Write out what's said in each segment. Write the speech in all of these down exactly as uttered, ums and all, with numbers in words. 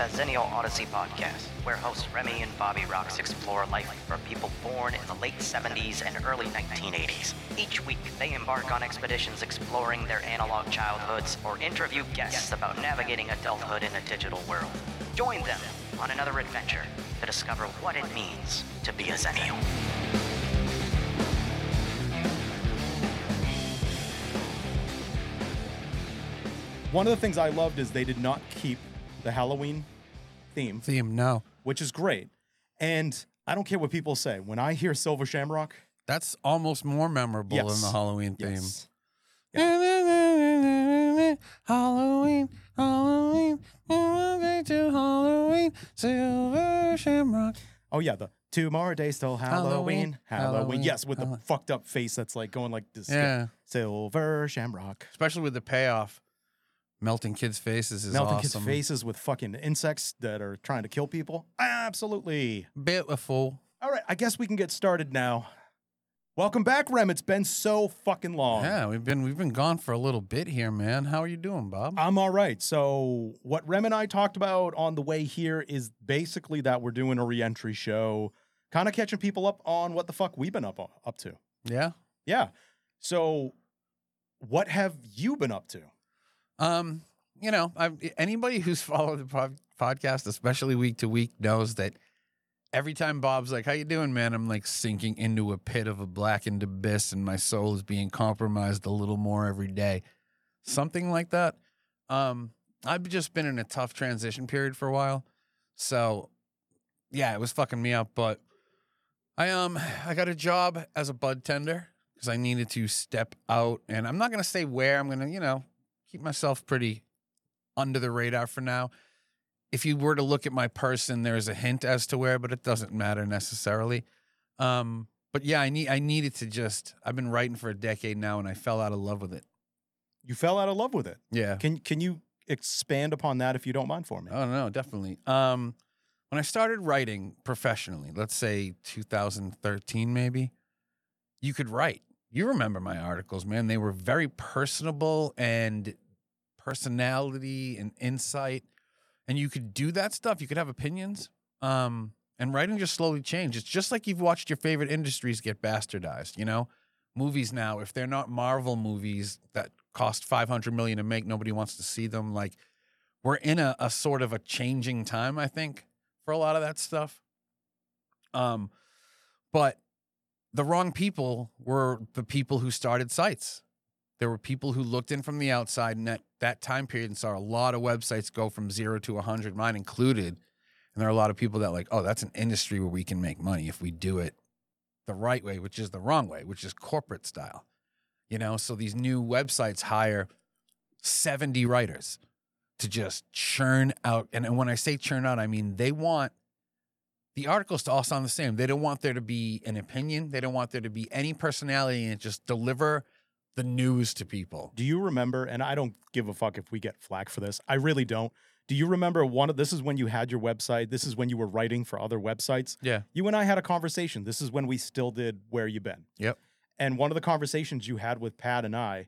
a Xennial Odyssey podcast, where hosts Remy and Bobby Rocks explore life for people born in the late seventies and early nineteen eighties. Each week, they embark on expeditions exploring their analog childhoods or interview guests about navigating adulthood in a digital world. Join them on another adventure to discover what it means to be a Xennial. One of the things I loved is they did not keep the Halloween theme. Theme, no. Which is great. And I don't care what people say. When I hear Silver Shamrock. That's almost more memorable yes. than the Halloween theme. Yes. Yeah. Halloween, Halloween, Halloween, to Halloween, Silver Shamrock. Oh, yeah, the tomorrow day still Halloween, Halloween. Halloween. Yes, with Halloween. The fucked up face that's like going like this. Yeah. Silver Shamrock. Especially with the payoff. Melting kids' faces is Melting awesome. Melting kids' faces with fucking insects that are trying to kill people. Absolutely. Beautiful. All right, I guess we can get started now. Welcome back, Rem. It's been so fucking long. Yeah, we've been we've been gone for a little bit here, man. How are you doing, Bob? I'm all right. So what Rem and I talked about on the way here is basically that we're doing a re-entry show, kind of catching people up on what the fuck we've been up on, up to. Yeah? Yeah. So what have you been up to? Um, you know, I've, anybody who's followed the pod, podcast, especially week to week, knows that every time Bob's like, "How you doing, man?" I'm like sinking into a pit of a blackened abyss, and my soul is being compromised a little more every day. Something like that. Um, I've just been in a tough transition period for a while, so yeah, it was fucking me up. But I um, I got a job as a bud tender because I needed to step out, and I'm not gonna say where. I'm gonna, you know. Keep myself pretty under the radar for now. If you were to look at my person, there's a hint as to where, but it doesn't matter necessarily. Um, but yeah, I need I needed to just. I've been writing for a decade now, and I fell out of love with it. You fell out of love with it. Yeah. Can Can you expand upon that if you don't mind for me? Oh no, definitely. Um, when I started writing professionally, let's say two thousand thirteen, maybe, you could write. You remember my articles, man. They were very personable and personality and insight. And you could do that stuff. You could have opinions. Um, and writing just slowly changed. It's just like you've watched your favorite industries get bastardized, you know? Movies now, if they're not Marvel movies that cost five hundred million dollars to make, nobody wants to see them. Like, we're in a, a sort of a changing time, I think, for a lot of that stuff. Um, but... The wrong people were the people who started sites. There were people who looked in from the outside in that, that time period and saw a lot of websites go from zero to one hundred, mine included. And there are a lot of people that like, oh, that's an industry where we can make money if we do it the right way, which is the wrong way, which is corporate style. You know, so these new websites hire seventy writers to just churn out. And, and when I say churn out, I mean they want the articles to all sound the same. They don't want there to be an opinion. They don't want there to be any personality and just deliver the news to people. Do you remember, and I don't give a fuck if we get flack for this. I really don't. Do you remember one of, this is when you had your website. This is when you were writing for other websites. Yeah. You and I had a conversation. This is when we still did Where You Been. Yep. And one of the conversations you had with Pat and I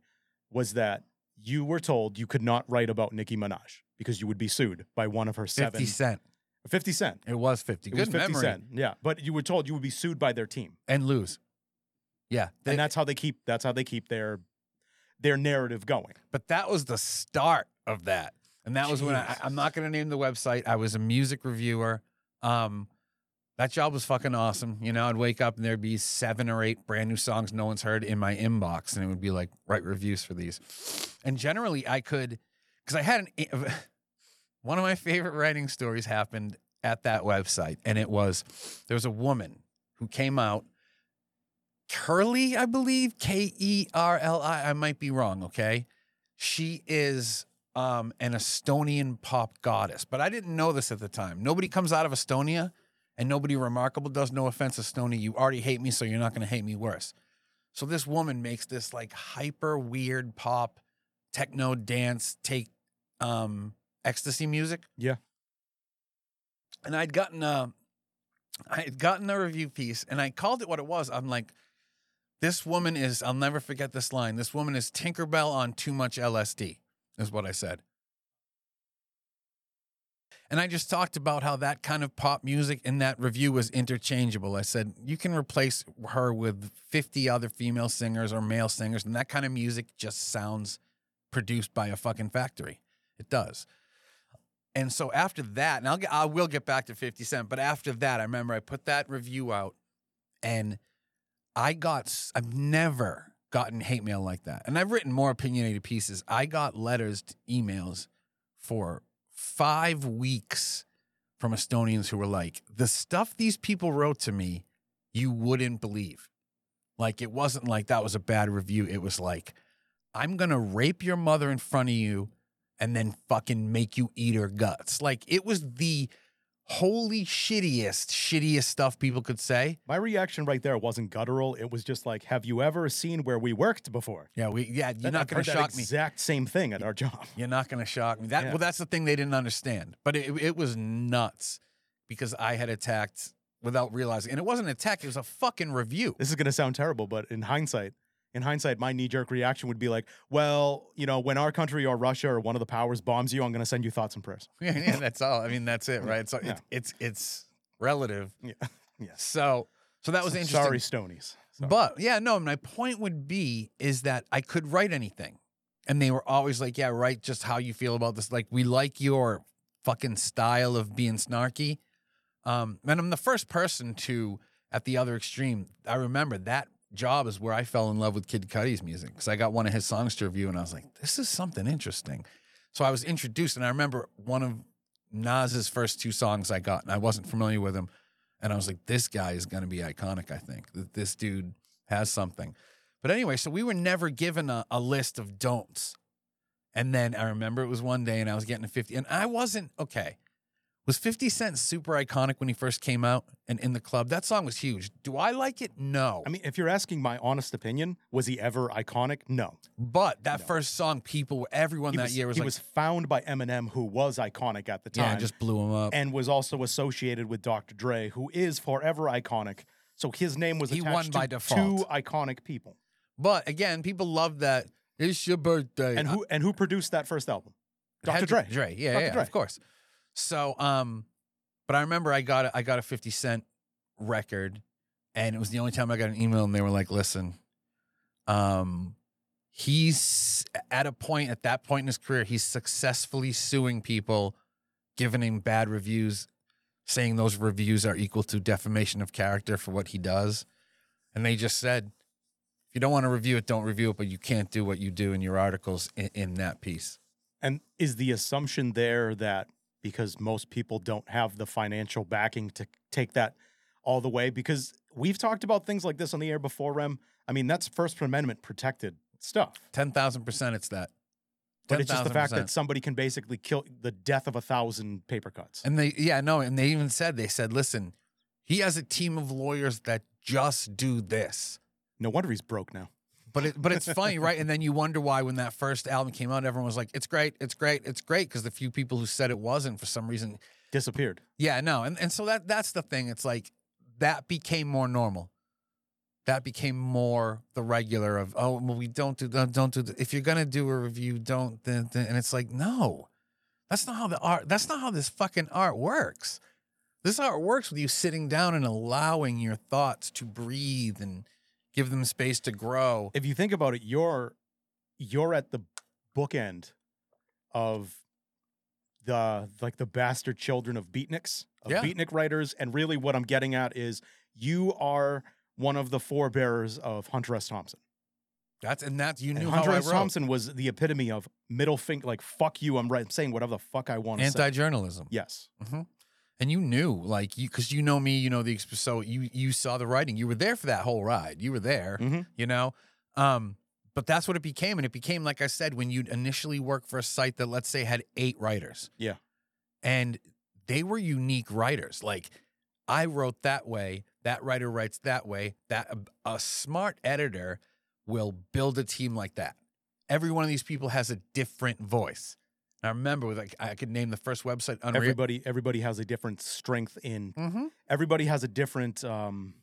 was that you were told you could not write about Nicki Minaj because you would be sued by one of her seven. fifty cent. fifty cent. It was fifty. It Good was fifty memory. Cent. Yeah, but you were told you would be sued by their team and lose. Yeah, they, and that's how they keep. That's how they keep their their narrative going. But that was the start of that, and that Jeez. was when I, I'm not going to name the website. I was a music reviewer. Um, that job was fucking awesome. You know, I'd wake up and there'd be seven or eight brand new songs no one's heard in my inbox, and it would be like write reviews for these. And generally, I could because I had an. One of my favorite writing stories happened at that website, and it was, there was a woman who came out, Kerli, I believe, K E R L I, I might be wrong, okay? She is um, an Estonian pop goddess, but I didn't know this at the time. Nobody comes out of Estonia, and nobody remarkable does. No offense, Estonia, you already hate me, so you're not going to hate me worse. So this woman makes this, like, hyper weird pop, techno dance, take... Um, ecstasy music. Yeah. And I'd gotten a, I had gotten a review piece, and I called it what it was. I'm like, this woman is, I'll never forget this line, this woman is Tinkerbell on too much L S D, is what I said. And I just talked about how that kind of pop music in that review was interchangeable. I said, you can replace her with fifty other female singers or male singers, and that kind of music just sounds produced by a fucking factory. It does. And so after that, and I'll get, I will get back to fifty Cent, but after that, I remember I put that review out, and I got, I've never gotten hate mail like that. And I've written more opinionated pieces. I got letters, to emails for five weeks from Estonians who were like, the stuff these people wrote to me, you wouldn't believe. Like, it wasn't like that was a bad review. It was like, I'm going to rape your mother in front of you and then fucking make you eat her guts. Like, it was the holy shittiest, shittiest stuff people could say. My reaction right there wasn't guttural. It was just like, have you ever seen Where We Worked before? Yeah, we. Yeah, you're not going to shock me. Exact same thing at our job. You're not going to shock me. That yeah. Well, that's the thing they didn't understand. But it, it was nuts because I had attacked without realizing. And it wasn't an attack. It was a fucking review. This is going to sound terrible, but in hindsight, in hindsight, my knee-jerk reaction would be like, well, you know, when our country or Russia or one of the powers bombs you, I'm going to send you thoughts and prayers. Yeah, yeah, that's all. I mean, that's it, right? So yeah. it's, it's it's relative. Yeah. yeah. So so that was so interesting. Sorry, Stonies. Sorry. But, yeah, no, my point would be is that I could write anything. And they were always like, yeah, write just how you feel about this. Like, we like your fucking style of being snarky. Um, and I'm the first person to, at the other extreme, I remember that job is where I fell in love with Kid Cudi's music, because I got one of his songs to review and I was like, this is something interesting. So I was introduced, and I remember one of Nas's first two songs I got, and I wasn't familiar with him, and I was like, this guy is going to be iconic. I think that this dude has something. But anyway, so we were never given a, a list of don'ts. And then I remember it was one day and I was getting a fifty, and I wasn't okay. Was fifty Cent super iconic when he first came out and in the club? That song was huge. Do I like it? No. I mean, if you're asking my honest opinion, was he ever iconic? No. But that no. first song, people, everyone he that was, year was he like... He was found by Eminem, who was iconic at the time. Yeah, just blew him up. And was also associated with Doctor Dre, who is forever iconic. So his name was he attached won by to default. Two iconic people. But again, people loved that. It's your birthday. And who and who produced that first album? Doctor Dre. Dre, yeah, Doctor yeah, Dre. Of course. So, um, but I remember I got a, I got a fifty Cent record, and it was the only time I got an email, and they were like, listen, um, he's at a point, at that point in his career, he's successfully suing people, giving him bad reviews, saying those reviews are equal to defamation of character for what he does. And they just said, if you don't want to review it, don't review it, but you can't do what you do in your articles in, in that piece. And is the assumption there that because most people don't have the financial backing to take that all the way? Because we've talked about things like this on the air before, Rem. I mean, that's First Amendment protected stuff. ten thousand percent it's that. But it's just the fact that somebody can basically kill the death of a thousand paper cuts. And they, yeah, no, and they even said, they said, listen, he has a team of lawyers that just do this. No wonder he's broke now. But it, but it's funny, right? And then you wonder why when that first album came out, everyone was like, it's great, it's great, it's great, because the few people who said it wasn't for some reason... disappeared. Yeah, no. And and so that that's the thing. It's like that became more normal. That became more the regular of, oh, well, we don't do... Don't, don't do... If you're going to do a review, don't... Then, then, and it's like, no. That's not how the art... That's not how this fucking art works. This art works with you sitting down and allowing your thoughts to breathe and... give them space to grow. If you think about it, you're you're at the bookend of the like the bastard children of beatniks, of yeah. beatnik writers, and really what I'm getting at is you are one of the forebearers of Hunter S. Thompson. That's and that's you knew how I wrote. Hunter S. Thompson was the epitome of middle finger, like fuck you, I'm right, I'm saying whatever the fuck I want to say. Anti-journalism. Yes. Mm-hmm. And you knew, like, you because you know me, you know the so you you saw the writing, you were there for that whole ride, you were there, mm-hmm. you know. Um, but that's what it became, and it became, like I said, when you'd initially work for a site that, let's say, had eight writers, yeah, and they were unique writers. Like, I wrote that way, that writer writes that way. That a, a smart editor will build a team like that. Every one of these people has a different voice. I remember, with like, I could name the first website. Unreal. Everybody, everybody has a different strength in. Mm-hmm. Everybody has a different, um,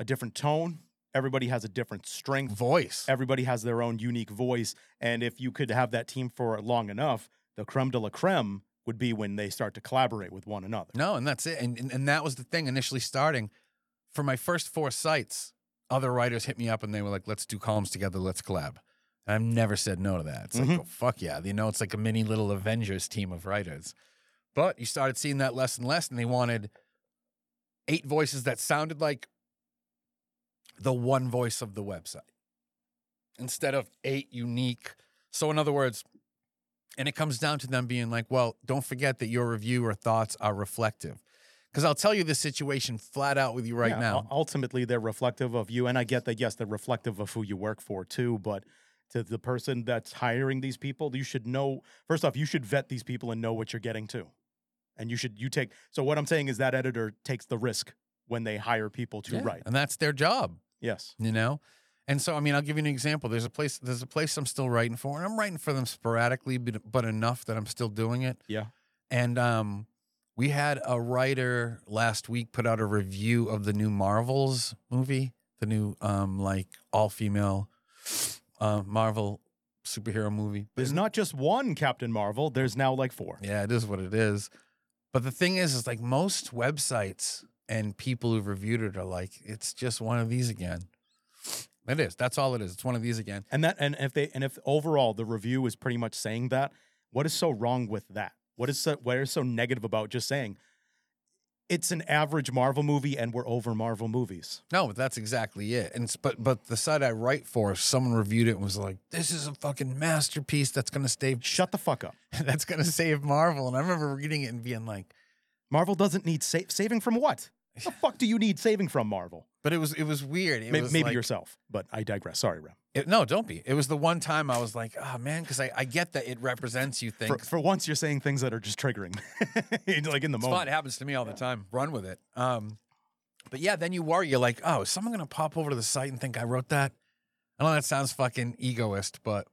a different tone. Everybody has a different strength. Voice. Everybody has their own unique voice. And if you could have that team for long enough, the creme de la creme would be when they start to collaborate with one another. No, and that's it. And, and, and that was the thing initially starting. For my first four sites, other writers hit me up and they were like, let's do columns together, let's collab. And I've never said no to that. It's mm-hmm. like, oh, fuck yeah. You know, it's like a mini little Avengers team of writers. But you started seeing that less and less, and they wanted eight voices that sounded like the one voice of the website instead of eight unique. So in other words, and it comes down to them being like, well, don't forget that your review or thoughts are reflective. Because I'll tell you the situation flat out with you right yeah, now. Ultimately, they're reflective of you. And I get that, yes, they're reflective of who you work for too. But to the person that's hiring these people, you should know, first off, you should vet these people and know what you're getting to. And you should, you take, so what I'm saying is that editor takes the risk when they hire people to yeah, write. And that's their job. Yes. You know? And so, I mean, I'll give you an example. There's a place, there's a place I'm still writing for, and I'm writing for them sporadically, but, but enough that I'm still doing it. Yeah. And, um, we had a writer last week put out a review of the new Marvels movie, the new um, like all-female uh, Marvel superhero movie. There's not just one Captain Marvel. There's now like four. Yeah, it is what it is. But the thing is, is like most websites and people who've reviewed it are like, it's just one of these again. It is. That's all it is. It's one of these again. And that, and if they, and if overall the review is pretty much saying that, what is so wrong with that? What is so, what is so negative about just saying it's an average Marvel movie and we're over Marvel movies? No, that's exactly it. And it's, but but the site I write for, someone reviewed it and was like, "This is a fucking masterpiece that's gonna save." Shut the fuck up. That's gonna save Marvel. And I remember reading it and being like, "Marvel doesn't need sa- saving from what? What the fuck do you need saving from Marvel?" But it was it was weird. It maybe was maybe like, yourself. But I digress. Sorry, Rem. It, no, don't be. It was the one time I was like, oh, man, because I, I get that it represents you things. For, for once, you're saying things that are just triggering, like in the it's moment. Fun. It happens to me all yeah. the time. Run with it. Um, but, yeah, then you worry. You're like, oh, is someone going to pop over to the site and think I wrote that? I know that sounds fucking egoist, but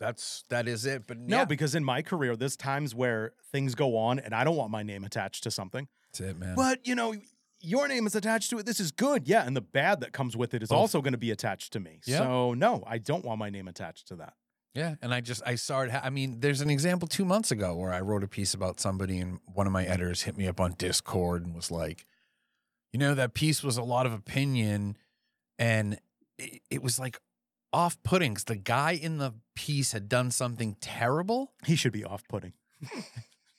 that's that is it. But No, yeah. because in my career, there's times where things go on, and I don't want my name attached to something. That's it, man. But, you know— your name is attached to it. This is good. Yeah. And the bad that comes with it is Both. also going to be attached to me. Yeah. So no, I don't want my name attached to that. Yeah. And I just, I saw it. Ha- I mean, there's an example two months ago where I wrote a piece about somebody and one of my editors hit me up on Discord and was like, you know, that piece was a lot of opinion and it, it was like off-putting because the guy in the piece had done something terrible. He should be off-putting.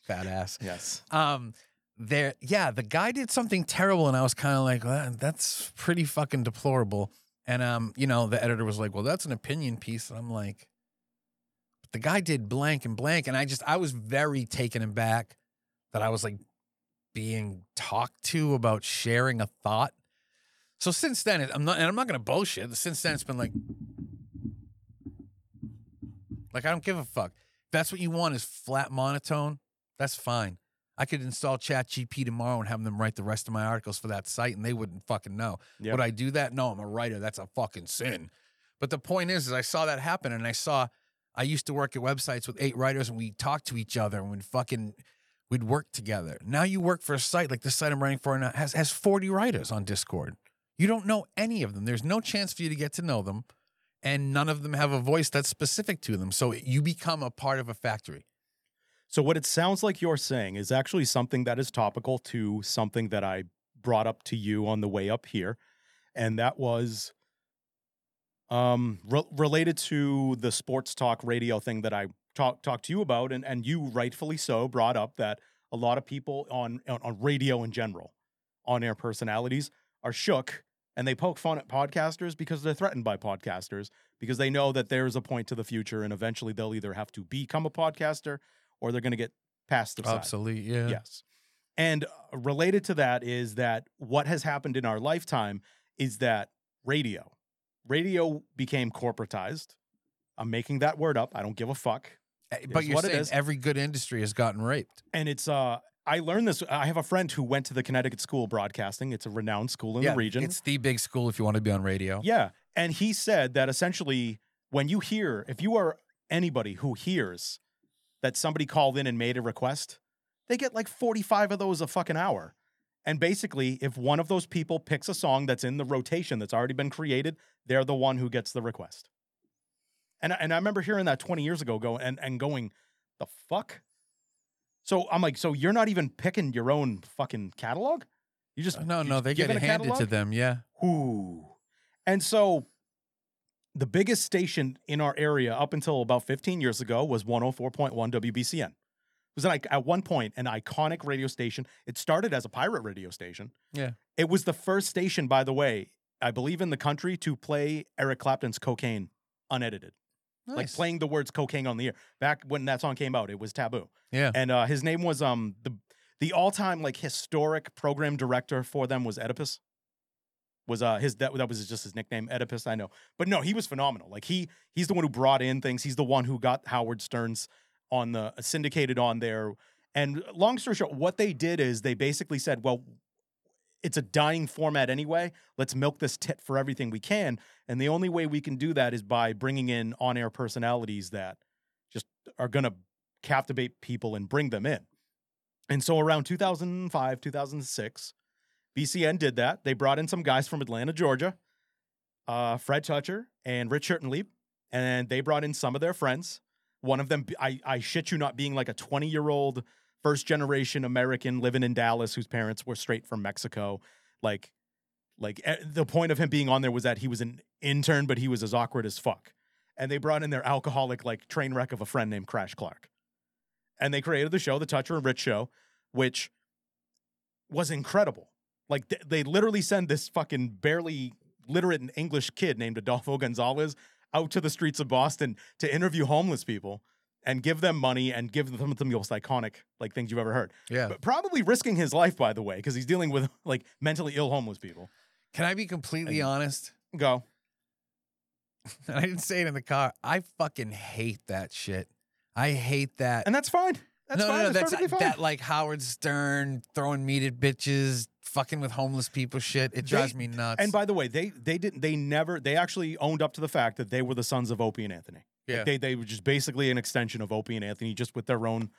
Badass. Yes. Um, There, yeah, the guy did something terrible, and I was kind of like, well, that's pretty fucking deplorable. And, um, you know, the editor was like, well, that's an opinion piece. And I'm like, but the guy did blank and blank. And I just, I was very taken aback that I was like being talked to about sharing a thought. So since then, I'm not, and I'm not going to bullshit. Since then, it's been like, like, I don't give a fuck. If that's what you want is flat monotone, that's fine. I could install ChatGPT tomorrow and have them write the rest of my articles for that site, and they wouldn't fucking know. Yep. Would I do that? No, I'm a writer. That's a fucking sin. But the point is, is I saw that happen, and I saw I used to work at websites with eight writers, and we talked to each other, and we'd fucking we'd work together. Now you work for a site like this site I'm writing for now has has forty writers on Discord. You don't know any of them. There's no chance for you to get to know them, and none of them have a voice that's specific to them. So you become a part of a factory. So what it sounds like you're saying is actually something that is topical to something that I brought up to you on the way up here, and that was um, re- related to the sports talk radio thing that I talked talk to you about, and, and you rightfully so brought up that a lot of people on, on, on radio in general, on-air personalities, are shook, and they poke fun at podcasters because they're threatened by podcasters, because they know that there's a point to the future, and eventually they'll either have to become a podcaster or they're going to get past the obsolete, yeah. Yes. And related to that is that what has happened in our lifetime is that radio. Radio became corporatized. I'm making that word up. I don't give a fuck. But you're saying every good industry has gotten raped. And it's, uh, I learned this. I have a friend who went to the Connecticut School of Broadcasting. It's a renowned school in the region. It's the big school if you want to be on radio. Yeah. And he said that essentially when you hear, if you are anybody who hears that somebody called in and made a request, they get like forty-five of those a fucking hour. And basically, if one of those people picks a song that's in the rotation that's already been created, they're the one who gets the request. And, and I remember hearing that twenty years ago go and, and going, the fuck? So I'm like, so you're not even picking your own fucking catalog? You just uh, no, you no, just they get it handed to them, yeah. Ooh. And so the biggest station in our area up until about fifteen years ago was one oh four point one W B C N. It was an, at one point an iconic radio station. It started as a pirate radio station. Yeah. It was the first station, by the way, I believe in the country to play Eric Clapton's Cocaine unedited. Nice. Like playing the words cocaine on the air. Back when that song came out, it was taboo. Yeah. And uh, his name was um the the all-time like historic program director for them was Oedipus. Was uh his that, that was just his nickname, Oedipus, I know. But no, he was phenomenal. Like he he's the one who brought in things. He's the one who got Howard Stern's on the uh, syndicated on there. And long story short, what they did is they basically said, well, it's a dying format anyway. Let's milk this tit for everything we can. And the only way we can do that is by bringing in on-air personalities that just are going to captivate people and bring them in. And so around two thousand five, two thousand six, B C N did that. They brought in some guys from Atlanta, Georgia, uh, Fred Toucher and Rich Hurtenlieb, and they brought in some of their friends. One of them, I, I shit you not, being like a twenty-year-old first-generation American living in Dallas whose parents were straight from Mexico. Like, like the point of him being on there was that he was an intern, but he was as awkward as fuck. And they brought in their alcoholic, like, train wreck of a friend named Crash Clark. And they created the show, The Toucher and Rich Show, which was incredible. Like, th- they literally send this fucking barely literate and English kid named Adolfo Gonzalez out to the streets of Boston to interview homeless people and give them money and give them the most iconic, like, things you've ever heard. Yeah. But probably risking his life, by the way, because he's dealing with, like, mentally ill homeless people. Can I be completely and, honest? Go. I didn't say it in the car. I fucking hate that shit. I hate that. And that's fine. That's no, fine. No, no, that's, that's fine. That, like, Howard Stern throwing meat at bitches, fucking with homeless people shit. It drives they, me nuts. And by the way, they they didn't they never they actually owned up to the fact that they were the sons of Opie and Anthony. Yeah. Like they they were just basically an extension of Opie and Anthony, just with their own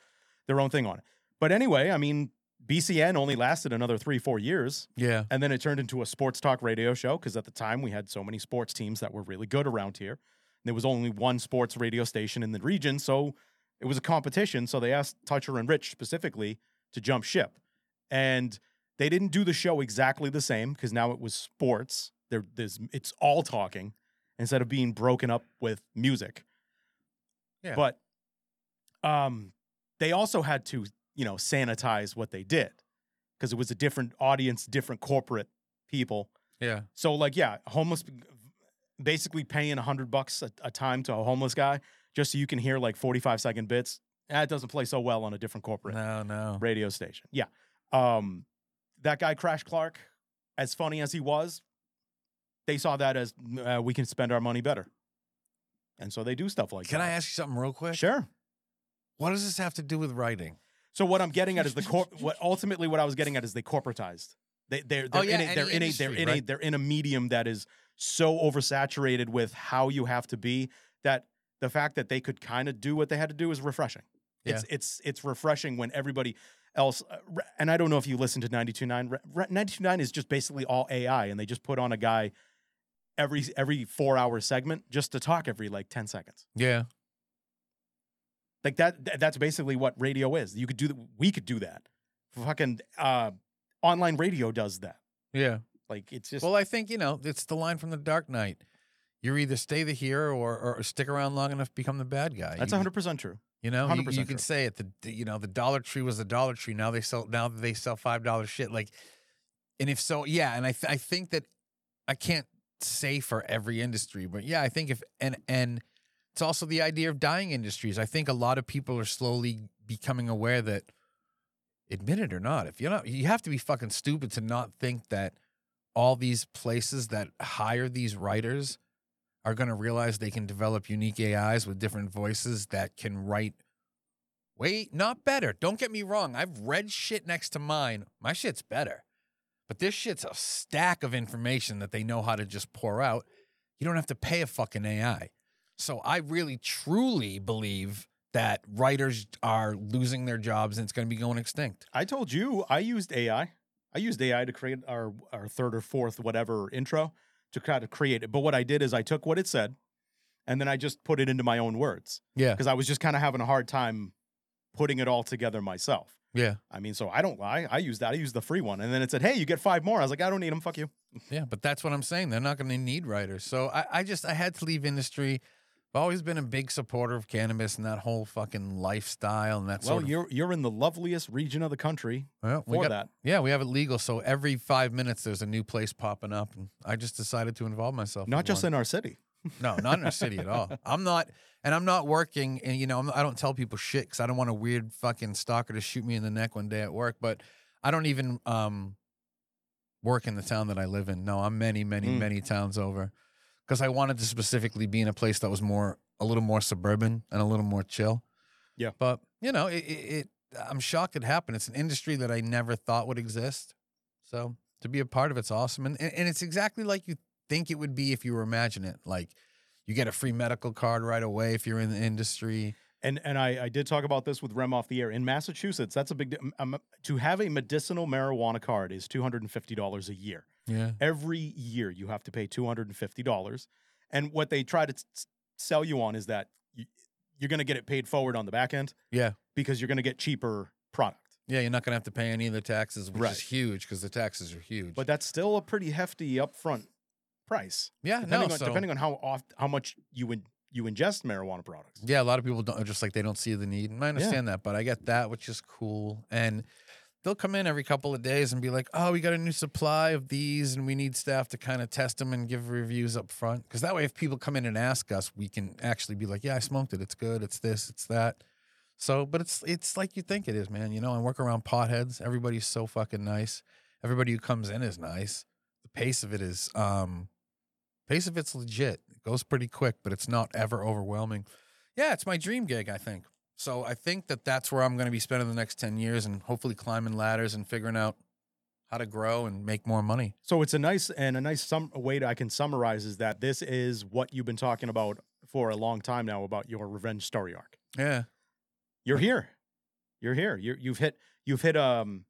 their own thing on it. But anyway, I mean, B C N only lasted another three, four years. Yeah. And then it turned into a sports talk radio show because at the time we had so many sports teams that were really good around here. There was only one sports radio station in the region, so it was a competition. So they asked Toucher and Rich specifically to jump ship. And they didn't do the show exactly the same because now it was sports. There, there's it's all talking instead of being broken up with music. Yeah. But um, they also had to, you know, sanitize what they did because it was a different audience, different corporate people. Yeah. So like, yeah, homeless, basically paying a hundred bucks a, a time to a homeless guy just so you can hear like forty-five second bits. That doesn't play so well on a different corporate no, no. radio station. Yeah. Um, that guy, Crash Clark, as funny as he was, they saw that as uh, we can spend our money better. And so they do stuff like can that. Can I ask you something real quick? Sure. What does this have to do with writing? So what I'm getting at is the cor- what ultimately what I was getting at is they corporatized. They they're they're oh, yeah, in a, they're in a they're in a they're in a medium that is so oversaturated with how you have to be that the fact that they could kind of do what they had to do is refreshing. Yeah. It's it's it's refreshing when everybody else, and I don't know if you listen to ninety-two point nine. ninety-two point nine is just basically all A I, and they just put on a guy every every four hour segment just to talk every like ten seconds. Yeah, like that. That's basically what radio is. You could do that. We could do that. Fucking uh, online radio does that. Yeah, like it's just. Well, I think you know it's the line from The Dark Knight. You either stay the hero or, or stick around long enough to become the bad guy. That's one hundred percent true. You know, you, you can say it. The you know the Dollar Tree was the Dollar Tree. Now they sell now they sell five dollar shit. Like, and if so, yeah. And I th- I think that I can't say for every industry, but yeah, I think if and and it's also the idea of dying industries. I think a lot of people are slowly becoming aware that, admit it or not, if you're not, you have to be fucking stupid to not think that all these places that hire these writers are going to realize they can develop unique A Is with different voices that can write. Wait, not better. Don't get me wrong. I've read shit next to mine. My shit's better. But this shit's a stack of information that they know how to just pour out. You don't have to pay a fucking A I. So I really, truly believe that writers are losing their jobs and it's going to be going extinct. I told you I used A I. I used A I to create our, our third or fourth whatever intro. To kind of create it. But what I did is I took what it said and then I just put it into my own words. Yeah. Because I was just kind of having a hard time putting it all together myself. Yeah. I mean, so I don't lie. I use that. I use the free one. And then it said, hey, you get five more. I was like, I don't need them. Fuck you. Yeah, but that's what I'm saying. They're not going to need writers. So I, I just, I had to leave industry. I've always been a big supporter of cannabis and that whole fucking lifestyle and that well, sort of... Well, you're, you're in the loveliest region of the country well, for we got, that. Yeah, we have it legal, so every five minutes there's a new place popping up, and I just decided to involve myself. Not in just one. In our city. No, not in our city at all. I'm not... And I'm not working, and, you know, I'm, I don't tell people shit because I don't want a weird fucking stalker to shoot me in the neck one day at work, but I don't even um, work in the town that I live in. No, I'm many, many, mm. many towns over. Because I wanted to specifically be in a place that was more, a little more suburban and a little more chill. Yeah. But, you know, it, it, it I'm shocked it happened. It's an industry that I never thought would exist. So to be a part of it's awesome. And, and it's exactly like you think it would be if you were imagining it. Like, you get a free medical card right away if you're in the industry. And and I, I did talk about this with Rem off the air. In Massachusetts, that's a big um, to have a medicinal marijuana card is two hundred fifty dollars a year. Yeah. Every year you have to pay two hundred fifty dollars. And what they try to t- sell you on is that you, you're going to get it paid forward on the back end. Yeah. Because you're going to get cheaper product. Yeah, you're not going to have to pay any of the taxes, which right. is huge because the taxes are huge. But that's still a pretty hefty upfront price. Yeah, depending no. On, so... Depending on how off, how much you in, you ingest marijuana products. Yeah, a lot of people don't just like they don't see the need. And I understand yeah. that, but I get that, which is cool. And they'll come in every couple of days and be like, oh, we got a new supply of these and we need staff to kind of test them and give reviews up front. Because that way, if people come in and ask us, we can actually be like, yeah, I smoked it. It's good. It's this. It's that. So, but it's it's like you think it is, man. You know, I work around potheads. Everybody's so fucking nice. Everybody who comes in is nice. The pace of it is, um, pace of it's legit. It goes pretty quick, but it's not ever overwhelming. Yeah, it's my dream gig, I think. So I think that that's where I'm going to be spending the next ten years and hopefully climbing ladders and figuring out how to grow and make more money. So it's a nice and a nice sum, a way that I can summarize is that this is what you've been talking about for a long time now about your revenge story arc. Yeah. You're here. You're here. You're, you've hit you've hit um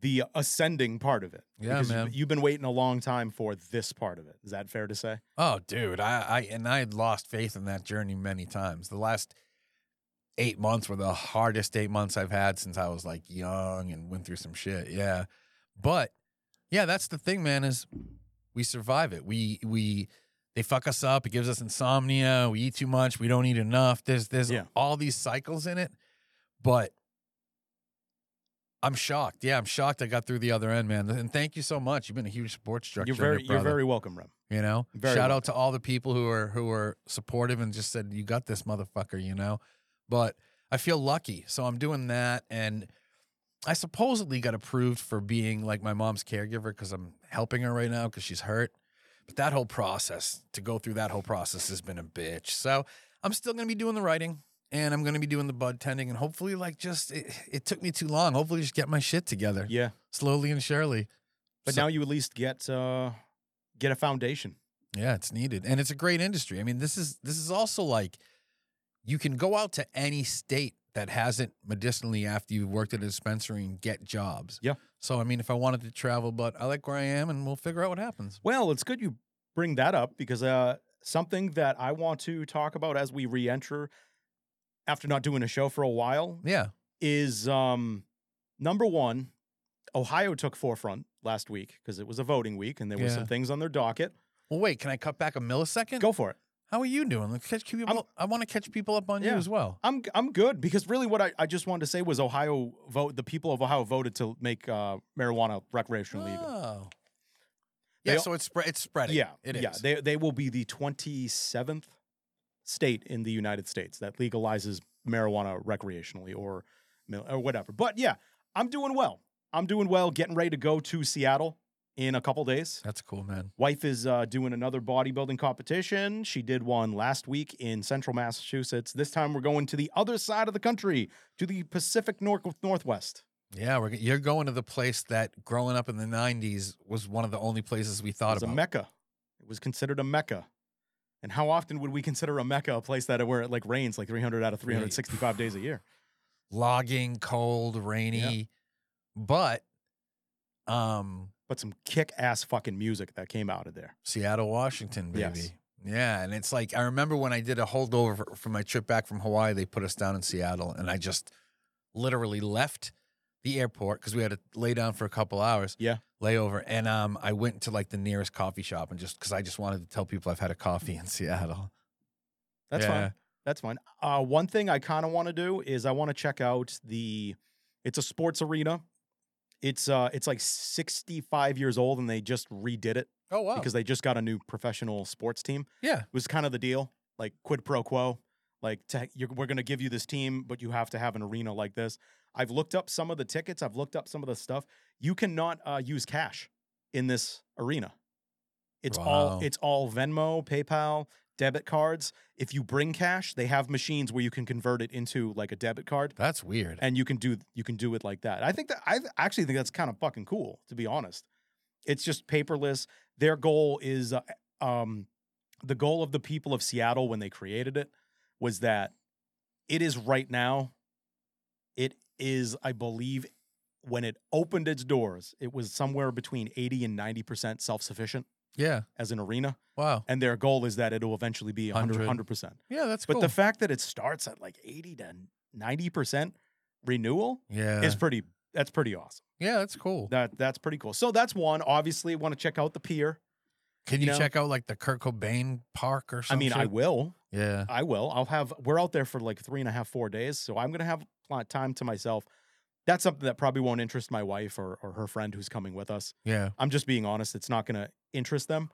the ascending part of it. Yeah, man. You've been waiting a long time for this part of it. Is that fair to say? Oh, dude. I, I and I had lost faith in that journey many times. The last... Eight months were the hardest eight months I've had since I was like young and went through some shit. Yeah. But yeah, that's the thing, man, is we survive it. We, we, they fuck us up. It gives us insomnia. We eat too much. We don't eat enough. There's, there's yeah. all these cycles in it, but I'm shocked. Yeah. I'm shocked. I got through the other end, man. And thank you so much. You've been a huge support structure. You're very, you're very welcome, Rem. You know, very shout welcome. Out to all the people who are, who are supportive and just said, you got this motherfucker, you know? But I feel lucky, so I'm doing that, and I supposedly got approved for being, like, my mom's caregiver because I'm helping her right now because she's hurt, but that whole process, to go through that whole process has been a bitch, so I'm still going to be doing the writing, and I'm going to be doing the bud tending, and hopefully, like, just, it, it took me too long, hopefully just get my shit together. Yeah. Slowly and surely. But so, now you at least get uh, get a foundation. Yeah, it's needed, and it's a great industry. I mean, this is this is also, like... You can go out to any state that hasn't medicinally after you've worked at a dispensary and get jobs. Yeah. So, I mean, if I wanted to travel, but I like where I am and we'll figure out what happens. Well, it's good you bring that up because uh, something that I want to talk about as we re-enter after not doing a show for a while yeah. is, um, number one, Ohio took forefront last week because it was a voting week and there were yeah. some things on their docket. Well, wait, can I cut back a millisecond? Go for it. How are you doing? Catch people, I want to catch people up on yeah, you as well. I'm I'm good because really what I, I just wanted to say was Ohio vote. The people of Ohio voted to make uh, marijuana recreational legal. Oh, yeah. They, so it's spread. It's spreading. Yeah, it is. Yeah, they they will be the twenty-seventh state in the United States that legalizes marijuana recreationally or or whatever. But yeah, I'm doing well. I'm doing well. Getting ready to go to Seattle. In a couple days. That's cool, man. Wife is uh, doing another bodybuilding competition. She did one last week in central Massachusetts. This time we're going to the other side of the country, to the Pacific North- Northwest. Yeah, we're, you're going to the place that growing up in the nineties was one of the only places we thought about. It was about. a mecca. It was considered a mecca. And how often would we consider a mecca a place that where it like rains like three hundred out of three hundred sixty-five right. days a year? Logging, cold, rainy. Yeah. But... um. But some kick-ass fucking music that came out of there. Seattle, Washington, baby. Yes. Yeah, and it's like, I remember when I did a holdover for, for my trip back from Hawaii, they put us down in Seattle, and I just literally left the airport because we had to lay down for a couple hours. Yeah. Layover. And um, I went to like the nearest coffee shop and just because I just wanted to tell people I've had a coffee in Seattle. That's yeah. fine. That's fine. Uh, one thing I kind of want to do is I want to check out the, it's a sports arena. It's uh, it's like sixty-five years old and they just redid it. Oh, wow. Because they just got a new professional sports team. Yeah. It was kind of the deal, like quid pro quo. Like, to, you're, we're going to give you this team, but you have to have an arena like this. I've looked up some of the tickets. I've looked up some of the stuff. You cannot uh, use cash in this arena. It's wow. all it's all Venmo, PayPal, debit cards. If you bring cash, they have machines where you can convert it into like a debit card. That's weird. And you can do you can do it like that. I think that I actually think that's kind of fucking cool, to be honest. It's just paperless. Their goal is uh, um, the goal of the people of Seattle when they created it was that it is right now. It is, I believe, when it opened its doors, it was somewhere between eighty and ninety percent self-sufficient. Yeah. As an arena. Wow. And their goal is that it'll eventually be one hundred percent. Yeah, that's cool. But the fact that it starts at like eighty to ninety percent renewal yeah. is pretty, that's pretty awesome. Yeah, that's cool. That That's pretty cool. So that's one. Obviously, want to check out the pier. Can you, you know? check out like the Kurt Cobain Park or something? I mean, shit? I will. Yeah. I will. I'll have, we're out there for like three and a half, four days. So I'm going to have time to myself. That's something that probably won't interest my wife or, or her friend who's coming with us. Yeah. I'm just being honest. It's not going to interest them,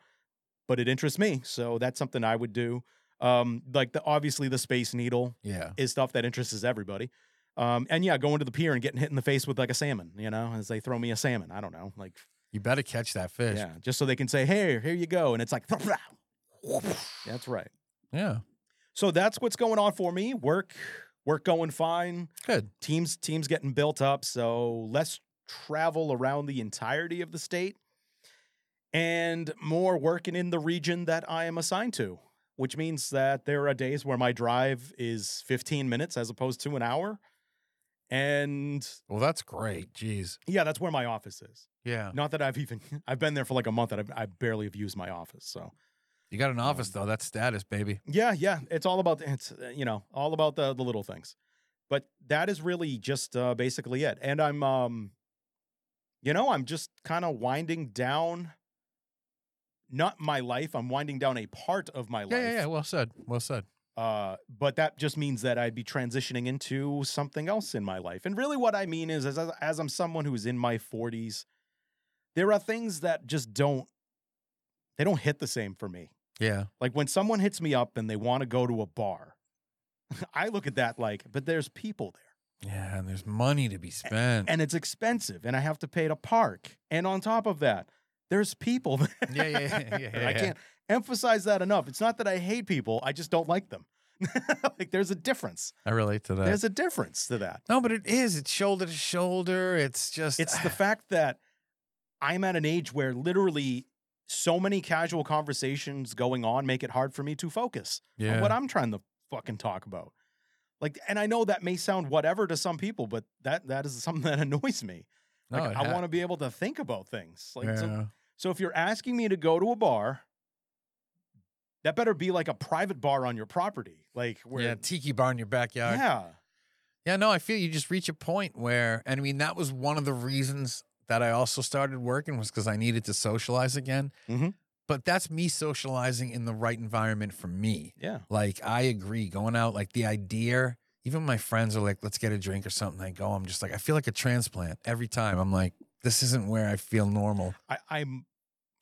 but it interests me. So that's something I would do. Um, like the, obviously the Space Needle yeah. is stuff that interests everybody. Um, and yeah, going to the pier and getting hit in the face with like a salmon, you know, as they throw me a salmon. I don't know. Like, you better catch that fish. Yeah. Just so they can say, hey, here you go. And it's like, that's right. Yeah. So that's what's going on for me. Work. Work going fine. Good. Teams teams getting built up, so less travel around the entirety of the state and more working in the region that I am assigned to, which means that there are days where my drive is fifteen minutes as opposed to an hour. And well, that's great. Jeez. Yeah, that's where my office is. Yeah. Not that I've even I've been there for like a month and I've, I barely have used my office, so you got an office, though. That's status, baby. Yeah, yeah. It's all about, it's you know, all about the, the little things. But that is really just uh, basically it. And I'm, um, you know, I'm just kind of winding down, not my life. I'm winding down a part of my life. Yeah, yeah, yeah. Well said. Well said. Uh, but that just means that I'd be transitioning into something else in my life. And really what I mean is, as, as I'm someone who's in my forties, there are things that just don't, they don't hit the same for me. Yeah. Like when someone hits me up and they want to go to a bar, I look at that like, but there's people there. Yeah, and there's money to be spent. And, and it's expensive, and I have to pay to park. And on top of that, there's people there. Yeah, yeah, yeah, yeah, yeah. I can't emphasize that enough. It's not that I hate people. I just don't like them. Like there's a difference. I relate to that. There's a difference to that. No, but it is. It's shoulder to shoulder. It's just. It's the fact that I'm at an age where literally so many casual conversations going on make it hard for me to focus yeah. on what I'm trying to fucking talk about. Like, and I know that may sound whatever to some people, but that, that is something that annoys me. Like, no, I ha- want to be able to think about things. Like, yeah. so, so if you're asking me to go to a bar, that better be like a private bar on your property. Like where yeah, tiki bar in your backyard. Yeah. Yeah. No, I feel you just reach a point where, and I mean, that was one of the reasons that I also started working was because I needed to socialize again. Mm-hmm. But that's me socializing in the right environment for me. Yeah. Like, I agree. Going out, like, the idea, even my friends are like, let's get a drink or something. I go, I'm just like, I feel like a transplant every time. I'm like, this isn't where I feel normal. I, I'm,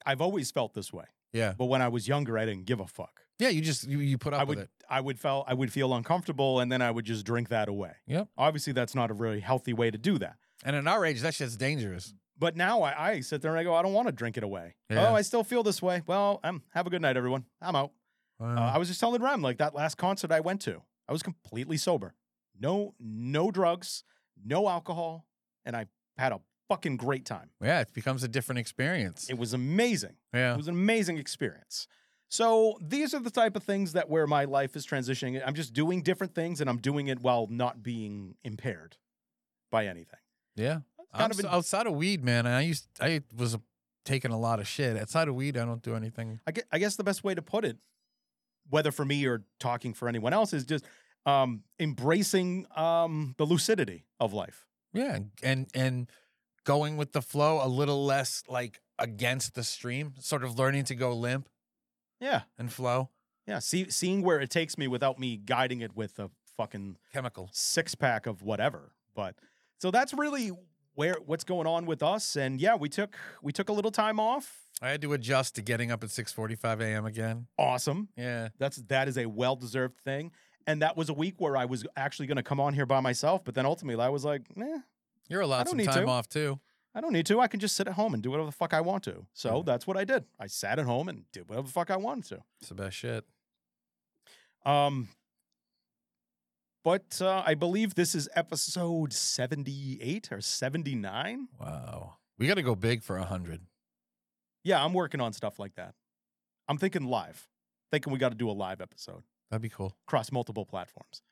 I've always felt this way. Yeah. But when I was younger, I didn't give a fuck. Yeah, you just, you, you put up I with would, it. I would, feel, I would feel uncomfortable, and then I would just drink that away. Yep. Obviously, that's not a really healthy way to do that. And in our age, that shit's dangerous. But now I, I sit there and I go, I don't want to drink it away. Yeah. Oh, I still feel this way. Well, um, have a good night, everyone. I'm out. Wow. Uh, I was just telling Rem, like that last concert I went to, I was completely sober. No, no drugs, no alcohol, and I had a fucking great time. Yeah, it becomes a different experience. It was amazing. Yeah. It was an amazing experience. So these are the type of things that where my life is transitioning. I'm just doing different things, and I'm doing it while not being impaired by anything. Yeah, kind of an, outside of weed, man. I used, I was taking a lot of shit. Outside of weed, I don't do anything. I guess, I guess the best way to put it whether for me or talking for anyone else, is just um, embracing um, the lucidity of life. Yeah, and and going with the flow, a little less like against the stream, sort of learning to go limp. Yeah, and flow. Yeah, see, seeing where it takes me without me guiding it with a fucking chemical six pack of whatever. But so that's really where what's going on with us. And yeah, we took we took a little time off. I had to adjust to getting up at six forty-five a.m. again. Awesome. Yeah, that's that is a well deserved thing. And that was a week where I was actually going to come on here by myself, but then ultimately I was like, "Nah, you're allowed some time to. off too. I don't need to. I can just sit at home and do whatever the fuck I want to." So yeah. That's what I did. I sat at home and did whatever the fuck I wanted to. It's the best shit. Um, but uh, I believe this is episode seventy-eight or seventy-nine. Wow, we got to go big for a hundred. Yeah, I'm working on stuff like that. I'm thinking live. Thinking we got to do a live episode. That'd be cool. Across multiple platforms.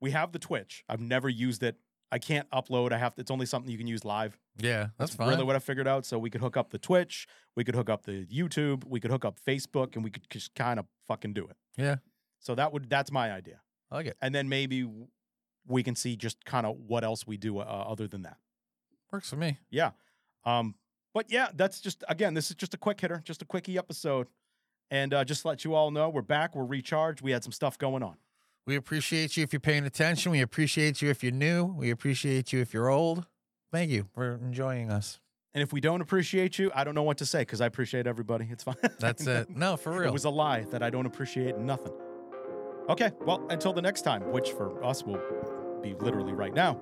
We have the Twitch. I've never used it. I can't upload. I have to, it's only something you can use live. Yeah, that's, that's fine. Really what I figured out. So we could hook up the Twitch. We could hook up the YouTube. We could hook up Facebook, and we could just kind of fucking do it. Yeah. So that would that's my idea. I like it. And then maybe we can see just kind of what else we do uh, other than that. Works for me. Yeah. Um. But yeah, that's just again. This is just a quick hitter, just a quickie episode. And uh, just to let you all know, we're back. We're recharged. We had some stuff going on. We appreciate you if you're paying attention. We appreciate you if you're new. We appreciate you if you're old. Thank you for enjoying us. And if we don't appreciate you, I don't know what to say because I appreciate everybody. It's fine. That's it. No, for real. It was a lie that I don't appreciate nothing. Okay. Well, until the next time, which for us will be literally right now.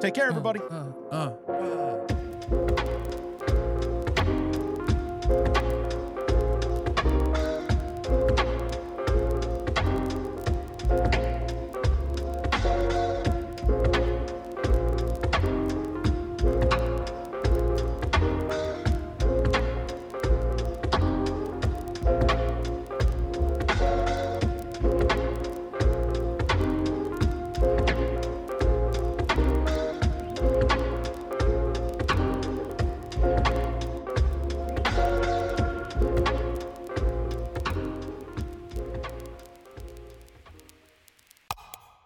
Take care, everybody. Uh, uh, uh.